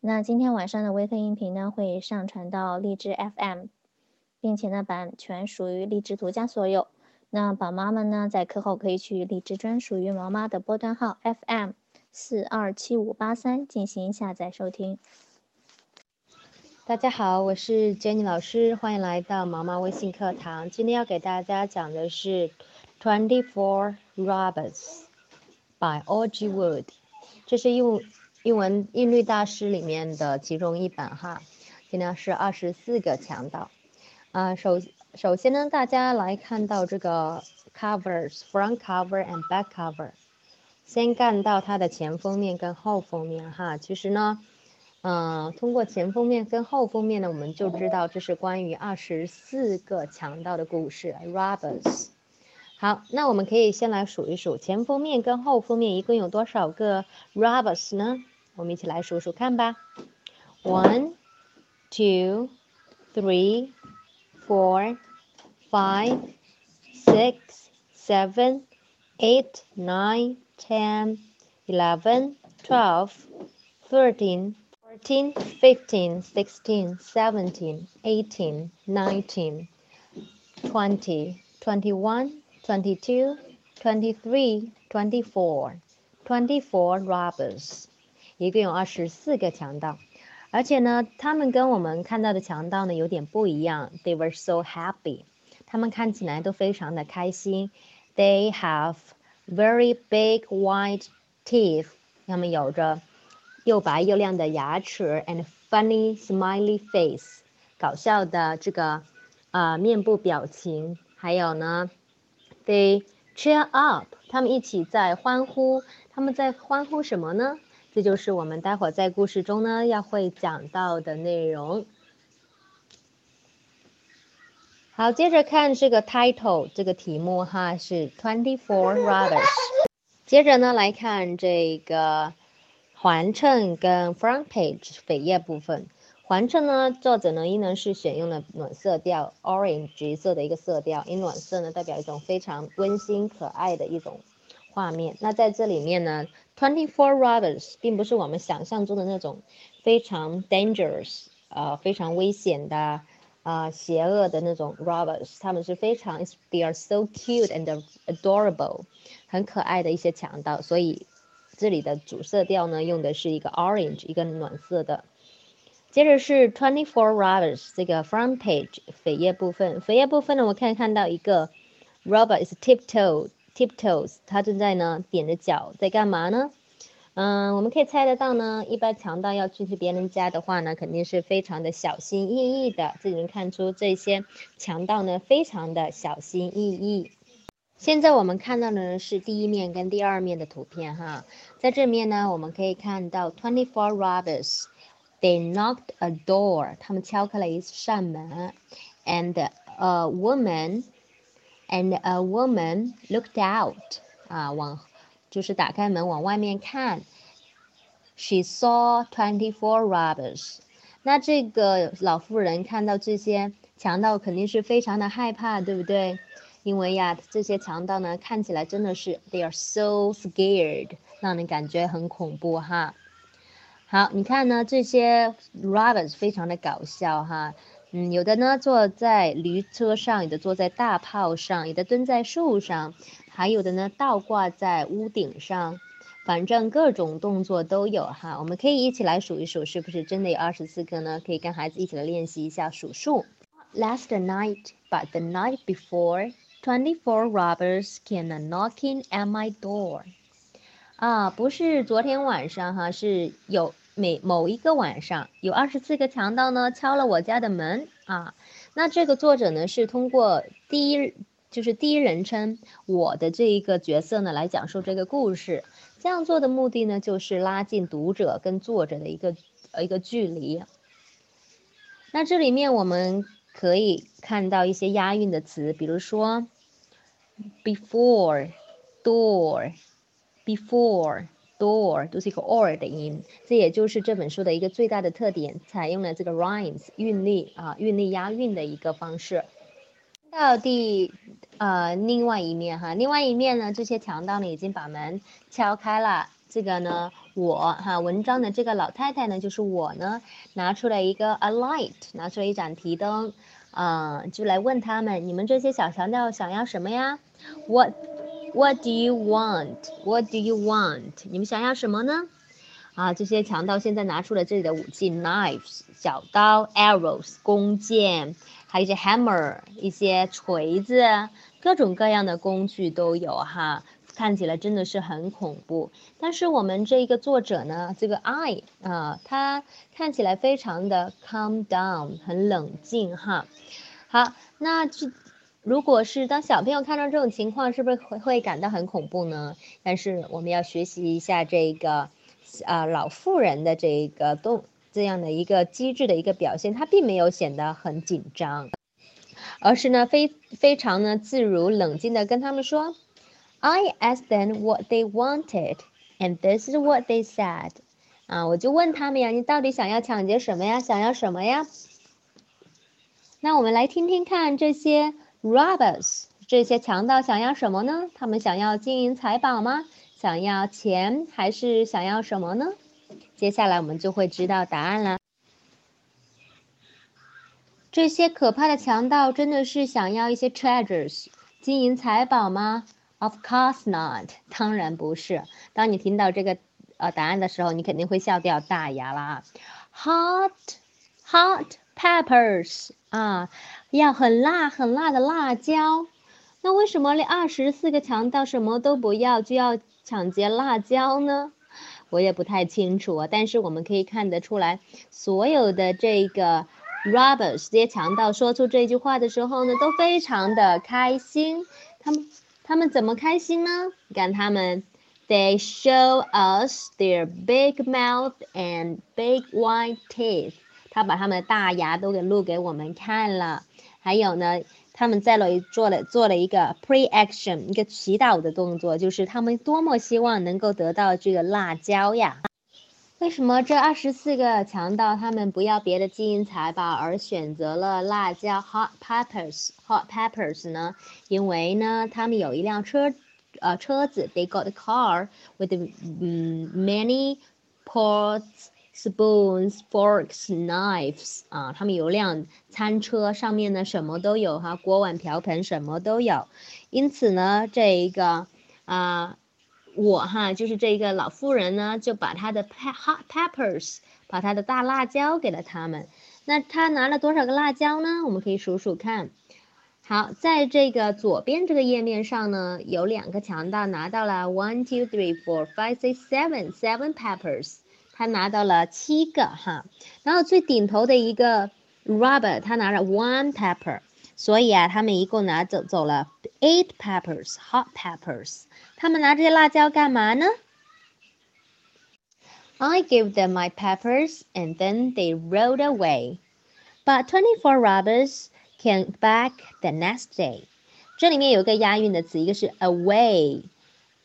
那今天晚上的微课音频呢会上传到荔枝 FM， 并且呢版权属于荔枝独家所有。那宝妈们呢在课后可以去荔枝专属于毛妈的波段号 FM427583 进行下载收听。大家好，我是 Jenny 老师，欢迎来到毛妈微信课堂。今天要给大家讲的是 Twenty-Four Robbers by Audrey Wood， 这是英文韵律大师里面的其中一本哈。今天是24个强盗啊。首先呢，大家来看到这个 covers front cover and back cover， 先看到它的前封面跟后封面哈。其实呢通过前封面跟后封面呢，我们就知道这是关于24个强盗的故事 robbers。 好，那我们可以先来数一数前封面跟后封面一共有多少个 robbers 呢？我们一起来数数看吧。 1 2 3 4 5 6 7 8 9 10 11 12 13 14 15 16 17 18 19 20 21 22 23 24 robbers， 一共有24个强盗。而且呢，他们跟我们看到的强盗呢有点不一样。 They were so happy， 他们看起来都非常的开心。 They have very big white teeth， 他们有着又白又亮的牙齿 and funny smiley face， 搞笑的这个面部表情。还有呢 They cheer up， 他们一起在欢呼。他们在欢呼什么呢？这就是我们待会儿在故事中呢要会讲到的内容。好，接着看这个 title， 这个题目哈是 24 Robbers。 接着呢来看这个环衬跟 front page 扉页部分。环衬呢，作者呢依然是选用了暖色调 orange 橘色的一个色调，因暖色呢代表一种非常温馨可爱的一种画面。那在这里面呢 24 robbers 并不是我们想象中的那种非常 dangerous 非常危险的邪恶的那种 robbers， 他们是非常 they are so cute and adorable， 很可爱的一些强盗。所以这里的主色调呢用的是一个 orange， 一个暖色的。接着是 24 robbers 这个 front page 扉页部分。扉页部分呢，我看到一个 robber is tiptoes， 他正在呢踮着脚在干嘛呢？我们可以猜得到呢，一般强盗要进去别人家的话呢，肯定是非常的小心翼翼的。这能看出这些强盗呢非常的小心翼翼。现在我们看到的呢是第一面跟第二面的图片哈。在这面呢，我们可以看到 24 robbers they knocked a door， 他们敲开了一扇门 ，and a woman looked out， 就是打开门往外面看。 She saw 24 robbers。 那这个老妇人看到这些强盗肯定是非常的害怕，对不对？因为呀，这些强盗呢看起来真的是 they are so scared， 让人感觉很恐怖哈。好，你看呢，这些 robbers 非常的搞笑哈。有的呢坐在驴车上，有的坐在大炮上，有的蹲在树上，还有的呢倒挂在屋顶上，反正各种动作都有哈。我们可以一起来数一数，是不是真的有24个呢？可以跟孩子一起来练习一下数数。Last night, but the night before, 24 robbers came knocking at my door。 不是昨天晚上哈，是有。某一个晚上有24个强盗呢敲了我家的门啊。那这个作者呢是通过第一人称我的这一个角色呢来讲述这个故事。这样做的目的呢就是拉近读者跟作者的一个距离。那这里面我们可以看到一些押韵的词，比如说 before door， before door 都是一个 or 的音，这也就是这本书的一个最大的特点，采用了这个 rhymes 韵律押韵的一个方式。到另外一面哈，另外一面呢，这些强盗呢已经把门敲开了。这个呢我哈，文章的这个老太太呢，就是我呢，拿出了一个 a light， 拿出了一盏提灯，就来问他们，你们这些小强调想要什么呀 ？What do you want? What do you want? 你们想要什么呢？啊，这些强盗现在拿出了自己的武器 ，knives 小刀 ，arrows 弓箭，还有一些 hammer 一些锤子，各种各样的工具都有哈。看起来真的是很恐怖，但是我们这一个作者呢，这个 I 他看起来非常的 calm down， 很冷静哈。好，那这如果是当小朋友看到这种情况，是不是会感到很恐怖呢？但是我们要学习一下这个老妇人的这个这样的一个机智的一个表现，她并没有显得很紧张，而是呢非常呢自如冷静的跟他们说。I asked them what they wanted, and this is what they said. 我就问他们呀，你到底想要抢劫什么呀？想要什么呀？那我们来听听看这些 robbers， 这些强盗想要什么呢？他们想要金银财宝吗？想要钱还是想要什么呢？接下来我们就会知道答案了。这些可怕的强盗真的是想要一些 treasures， 金银财宝吗？Of course not， 当然不是。当你听到这个答案的时候，你肯定会笑掉大牙了啊。Hot peppers 要很辣的辣椒。那为什么那24个强盗什么都不要，就要抢劫辣椒呢？我也不太清楚啊。但是我们可以看得出来，所有的这个 robbers 这些强盗说出这句话的时候呢，都非常的开心。他们怎么开心呢？你看他们 ，They show us their big mouth and big white teeth。他把他们的大牙都给露给我们看了。还有呢，他们在做了一个 pre-action， 一个祈祷的动作，就是他们多么希望能够得到这个辣椒呀！为什么这24个强盗他们不要别的金银财宝，而选择了辣椒 hot peppers 呢？因为呢，他们有一辆车子 ，they got a car with many pots, spoons, forks, knives 他们有辆餐车，上面呢什么都有哈，锅碗瓢盆什么都有。因此呢，这一个就是这个老妇人呢，就把她的 hot peppers， 把她的大辣椒给了他们。那她拿了多少个辣椒呢？我们可以数数看。好，在这个左边这个页面上呢，有两个强盗拿到了 seven peppers， 他拿到了7个哈。然后最顶头的一个 robber， 他拿了 one pepper， 所以啊，他们一共拿走了 8 peppers hot peppers。他们拿这些辣椒干嘛呢？ I gave them my peppers and then they rode away. But 24 robbers came back the next day. 这里面有一个押韵的词，一个是 away,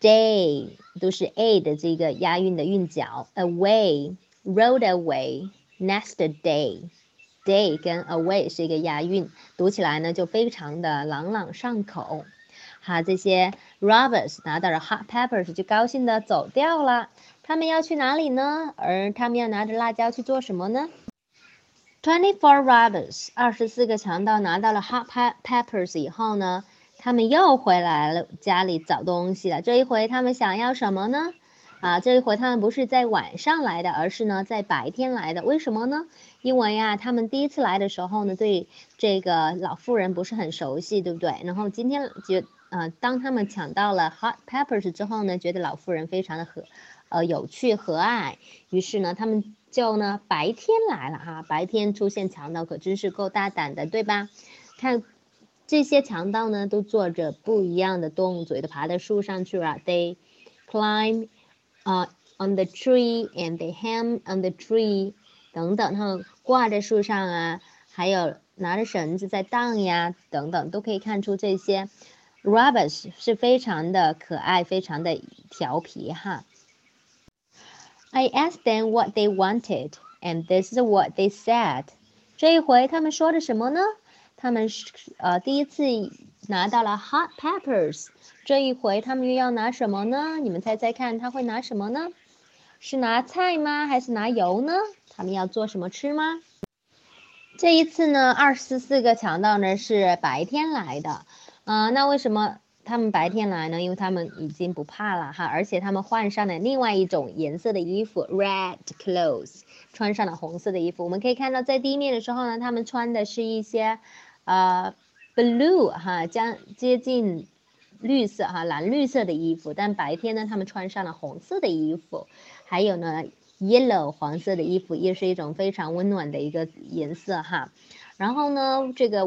day， 都是 a 的这个押韵的韵脚。Away, rode away, next day。day 跟 away 是一个押韵，读起来呢就非常的朗朗上口。好，这些 robbers 拿到了 hot peppers 就高兴的走掉了。他们要去哪里呢？而他们要拿着辣椒去做什么呢？ 24 robbers 24个强盗拿到了 hot peppers 以后呢，他们又回来了家里找东西了。这一回他们想要什么呢？这一回他们不是在晚上来的，而是呢在白天来的。为什么呢？因为啊，他们第一次来的时候呢，对这个老妇人不是很熟悉，对不对？然后今天当他们抢到了 hot peppers 之后呢，觉得老妇人非常的有趣和蔼，于是呢，他们就呢白天来了哈。白天出现强盗可真是够大胆的，对吧？看这些强盗呢，都做着不一样的动作，都爬到树上去了。They climb on the tree and they hang on the tree， 等等，他们挂在树上啊，还有拿着绳子在荡呀，等等，都可以看出这些。Robbers 是非常的可爱，非常的调皮哈。I asked them what they wanted, and this is what they said. 这一回他们说的什么呢？他们第一次拿到了 hot peppers， 这一回他们又要拿什么呢？你们猜猜看，他会拿什么呢？是拿菜吗？还是拿油呢？他们要做什么吃吗？这一次呢，24个强盗呢是白天来的，那为什么他们白天来呢？因为他们已经不怕了哈，而且他们换上了另外一种颜色的衣服 ，red clothes， 穿上了红色的衣服。我们可以看到，在第一面的时候呢，他们穿的是一些blue 哈，接近绿色哈，蓝绿色的衣服。但白天呢，他们穿上了红色的衣服，还有呢。yellow 黄色的衣服也是一种非常温暖的一个颜色哈，然后呢，这个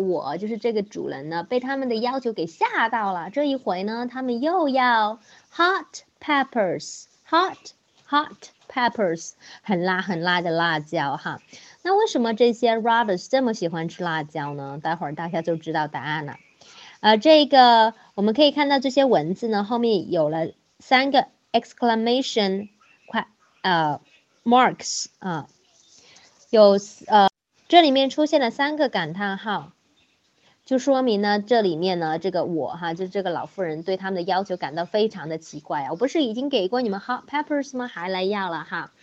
主人呢被他们的要求给吓到了，这一回呢，他们又要 hot peppers 很辣的辣椒哈。那为什么这些 robbers 这么喜欢吃辣椒呢？待会儿大家就知道答案了。这个我们可以看到这些文字呢后面有了3个 exclamation marks 这里面出现了3个感叹号，就说明呢，这里面呢，这个这个老妇人对他们的要求感到非常的奇怪啊！我不是已经给过你们 hot peppers 吗？还来要了哈！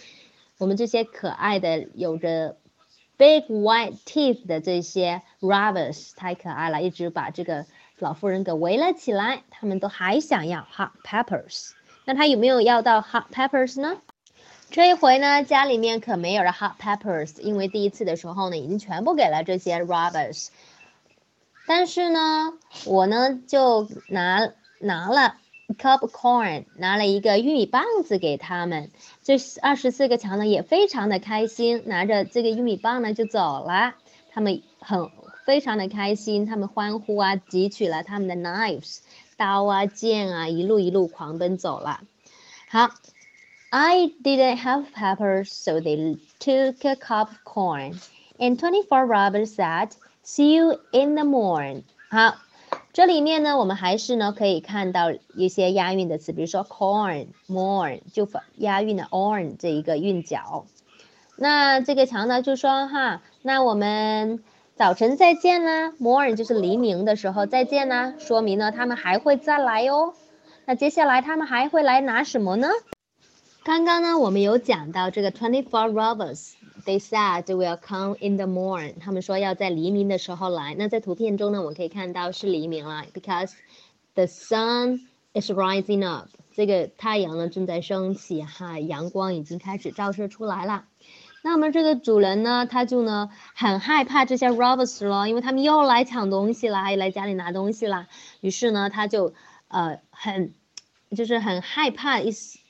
我们这些可爱的有着 big white teeth 的这些 robbers 太可爱了，一直把这个老妇人给围了起来，他们都还想要 hot peppers。那他有没有要到 hot peppers 呢？这一回呢，家里面可没有了 hot peppers， 因为第一次的时候呢，已经全部给了这些 robbers。但是呢，我呢就拿了 cup corn， 拿了一个玉米棒子给他们。这24个强盗也非常的开心，拿着这个玉米棒呢就走了。他们非常的开心，他们欢呼啊，汲取了他们的 knives 刀啊剑啊，一路狂奔走了。好。I didn't have peppers, so they took a cup of corn. And 24 robbers said, "See you in the morning." 好，这里面呢，我们还是呢可以看到一些押韵的词，比如说 corn、morn 就押韵的 orn 这一个韵脚。那这个强盗就说哈，那我们早晨再见啦 ，morn 就是黎明的时候再见啦，说明呢他们还会再来哦。那接下来他们还会来拿什么呢？刚刚呢，我们有讲到这个 24 robbers, they said they will come in the morning. 他们说要在黎明的时候来。那在图片中呢，我们可以看到是黎明了 ，because the sun is rising up. 这个太阳呢正在升起哈，阳光已经开始照射出来了。那么这个主人呢，他就呢很害怕这些 robbers 了，因为他们又来抢东西了，还来家里拿东西了。于是呢，他就很害怕。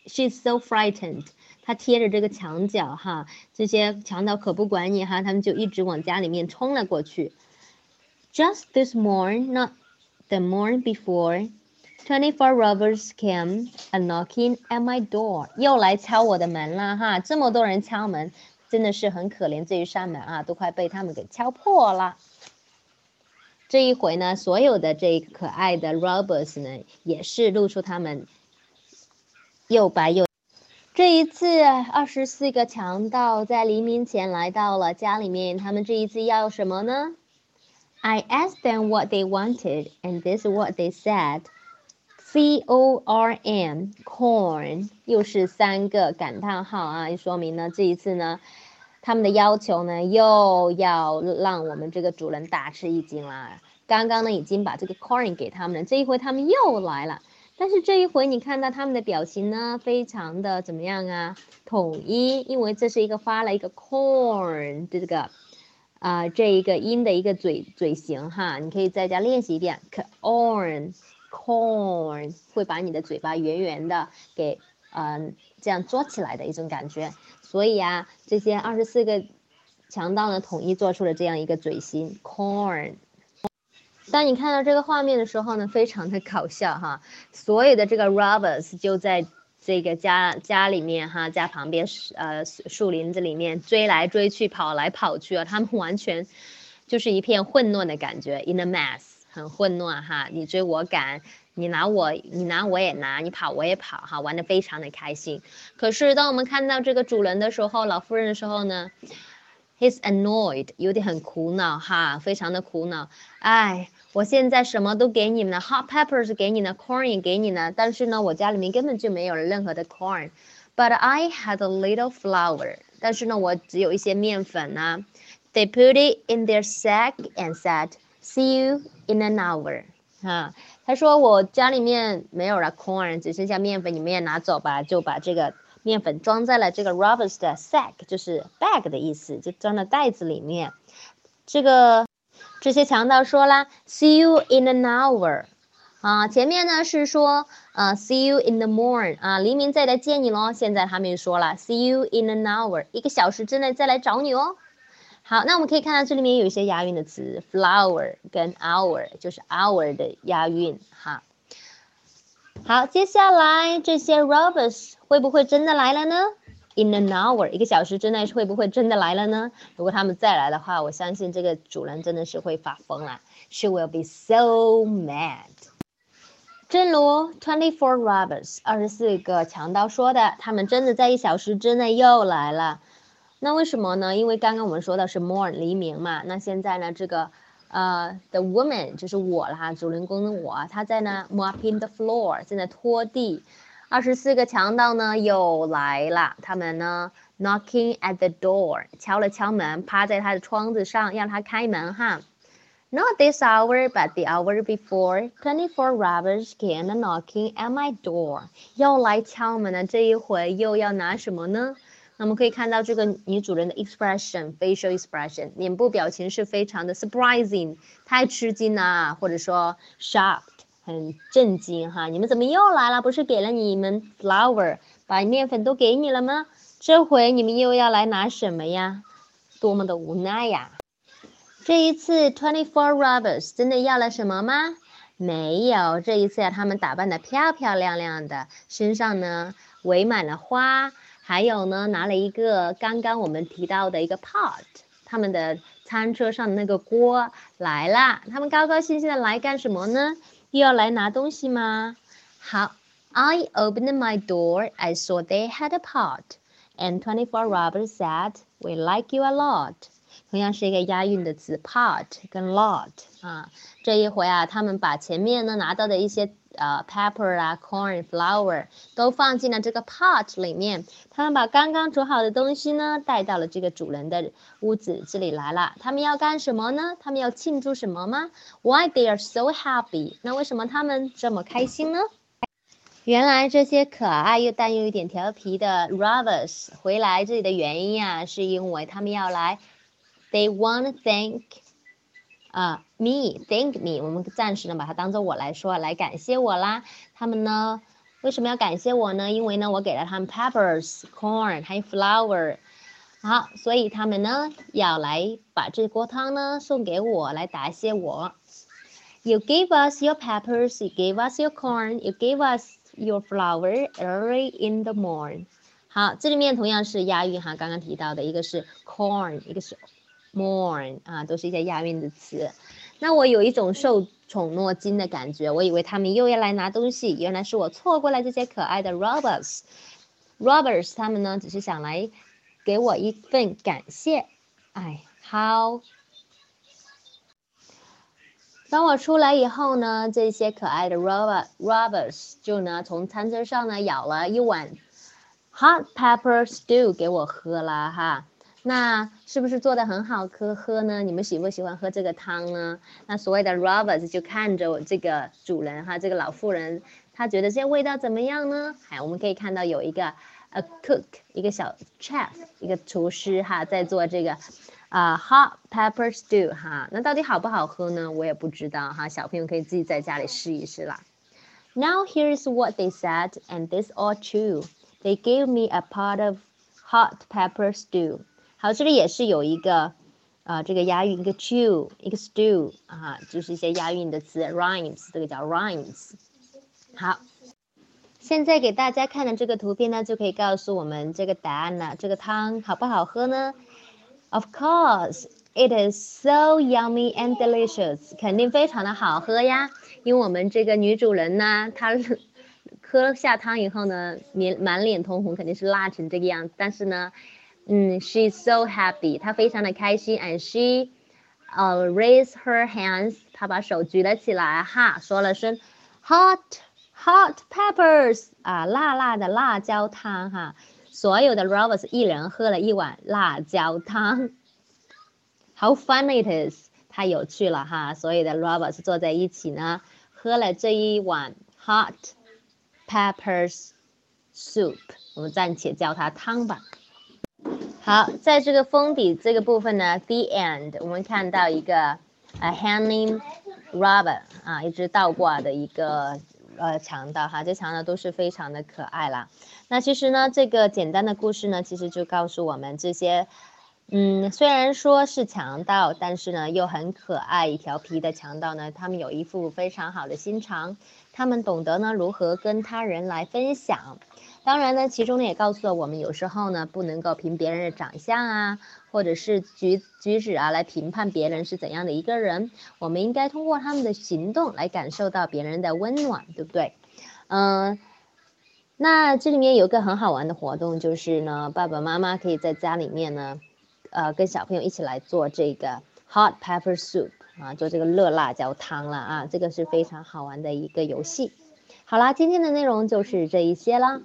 She's so frightened. 她贴着这个墙角哈，这些强盗可不管你哈，他们就一直往家里面冲了过去。Just this morning, not the morning before, 24 robbers came a knocking at my door. 又来敲我的门了哈，这么多人敲门，真的是很可怜，这一扇门啊，都快被他们给敲破了。这一回呢，所有的这可爱的 robbers 呢，也是露出他们。又白又，这一次24个强盗在黎明前来到了家里面，他们这一次要什么呢？ I asked them what they wanted, and this is what they said. C-O-R-N, corn. 又是3个感叹号啊，说明呢这一次呢，他们的要求呢又要让我们这个主人大吃一惊啦。刚刚呢已经把这个 corn 给他们了，这一回他们又来了。但是这一回你看到他们的表情呢，非常的怎么样啊？统一，因为这是一个发了一个 corn 这个这一个音的一个嘴型哈，你可以在家练习一遍 corn， 会把你的嘴巴圆圆的给这样做起来的一种感觉。所以啊，这些24个强盗呢，统一做出了这样一个嘴型 corn。当你看到这个画面的时候呢，非常的搞笑哈！所有的这个 robbers 就在这个家里面哈，家旁边树林子里面追来追去，跑来跑去啊，他们完全就是一片混乱的感觉 ，in a mess， 很混乱哈！你追我赶，你拿我也拿，你跑我也跑哈，玩得非常的开心。可是当我们看到这个主人的时候，老夫人的时候呢？He's annoyed， 有点很苦恼哈，非常的苦恼。哎，我现在什么都给你们了 ，hot peppers 给你呢 ，corn 也给你呢，但是呢，我家里面根本就没有任何的 corn。But I had a little flour. 但是呢，我只有一些面粉啊。They put it in their sack and said, "See you in an hour." 啊，他说我家里面没有了 corn， 只剩下面粉，你们也拿走吧，就把这个面粉装在了这个 robbers 的 sack， 就是 bag 的意思，就装到袋子里面。这些强盗说啦 ，See you in an hour。啊，前面呢是说，see you in the morning 啊，黎明再来见你咯。现在他们说了 ，see you in an hour， 一个小时之内再来找你哦。好，那我们可以看到这里面有一些押韵的词 ，flower 跟 hour 就是 hour 的押韵哈。好，接下来这些 robbers 会不会真的来了呢 ？In an hour， 一个小时之内会不会真的来了呢？如果他们再来的话，我相信这个主人真的是会发疯了 ，She will be so mad。正如 Twenty-Four Robbers 24个强盗说的，他们真的在一小时之内又来了。那为什么呢？因为刚刚我们说的是 morn 黎明嘛。那现在呢，这个the woman 就是我啦，主人公的我，她在呢 mopping the floor 正在拖地。24个强盗呢又来了，他们呢 knocking at the door 敲了敲门，趴在他的窗子上让他开门哈。Not this hour, but the hour before, 24 robbers came knocking at my door. 又来敲门了，这一回又要拿什么呢？那我们可以看到这个女主人的 expression, facial expression, 脸部表情是非常的 surprising, 太吃惊了，或者说 shocked, 很震惊哈。你们怎么又来了？不是给了你们 flour, 把面粉都给你了吗？这回你们又要来拿什么呀？多么的无奈呀！这一次 24 robbers 真的要了什么吗？没有，这一次啊，他们打扮得漂漂亮亮的，身上呢围满了花，还有呢拿了一个刚刚我们提到的一个 pot， 他们的餐车上的那个锅来了，他们高高兴兴的来干什么呢？又要来拿东西吗？好 ，I opened my door. I saw they had a pot, and 24 robbers said, "We like you a lot."同样是一个押韵的词 pot 跟 lot 啊，这一回啊，他们把前面呢拿到的一些pepper 啊 corn flour 都放进了这个 pot 里面，他们把刚刚煮好的东西呢带到了这个主人的屋子这里来了。他们要干什么呢？他们要庆祝什么吗？ Why they are so happy？ 那为什么他们这么开心呢？原来这些可爱又但又有点调皮的 robbers 回来这里的原因啊，是因为他们要来。They want to thank me. 我们暂时呢把它当做我来说，来感谢我啦。他们呢为什么要感谢我呢？因为呢我给了他们 peppers, corn 还有 flour。好，所以他们呢要来把这锅汤呢送给我，来答谢我。You gave us your peppers, you gave us your corn, you gave us your flour early in the morning. 好，这里面同样是押韵哈，刚刚提到的一个是 corn， 一个是morn 啊，都是一些押韵的词。那我有一种受宠若惊的感觉，我以为他们又要来拿东西，原来是我错过了这些可爱的 robbers。robbers 他们呢，只是想来给我一份感谢。哎，好。当我出来以后呢，这些可爱的 robbers 就呢从餐车上呢舀了一碗 hot pepper stew 给我喝了哈。那是不是做的很好喝呢？你们喜不喜欢喝这个汤呢？那所谓的 robbers 就看着我这个主人哈，这个老妇人，她觉得这味道怎么样呢？哎，我们可以看到有一个 cook， 一个小 chef， 一个厨师哈，在做这个hot pepper stew 哈。那到底好不好喝呢？我也不知道哈，小朋友可以自己在家里试一试啦。Now here's what they said, and this all true. They gave me a pot of hot pepper stew.好，这里也是有一个这个押韵，一个 chew， 一个 stew 啊，就是一些押韵的词 rhymes， 这个叫 rhymes。好，现在给大家看的这个图片呢，就可以告诉我们这个答案了。这个汤好不好喝呢？ Of course, it is so yummy and delicious。肯定非常的好喝呀，因为我们这个女主人呢，她喝下汤以后呢，满脸通红，肯定是辣成这个样子，但是呢。She's so happy. 她非常的开心 ，and she raised her hands. 她把手举了起来，哈，说了声 "hot hot peppers 啊，辣辣的辣椒汤哈。所有的 robbers 一人喝了一碗辣椒汤。How fun it is！ 太有趣了哈！所有的 robbers 坐在一起呢，喝了这一碗 hot peppers soup， 我们暂且叫它汤吧。好，在这个封底这个部分呢 ，the end， 我们看到一个hanging robber 啊，一只倒挂的一个强盗哈，这强盗都是非常的可爱啦。那其实呢，这个简单的故事呢，其实就告诉我们这些，虽然说是强盗，但是呢又很可爱调皮的强盗呢，他们有一副非常好的心肠，他们懂得呢如何跟他人来分享。当然呢，其中呢也告诉了我们，有时候呢不能够凭别人的长相啊，或者是举止啊来评判别人是怎样的一个人。我们应该通过他们的行动来感受到别人的温暖，对不对？那这里面有一个很好玩的活动，就是呢，爸爸妈妈可以在家里面呢，跟小朋友一起来做这个 hot pepper soup 啊，做这个热辣椒汤了啊，这个是非常好玩的一个游戏。好啦，今天的内容就是这一些啦。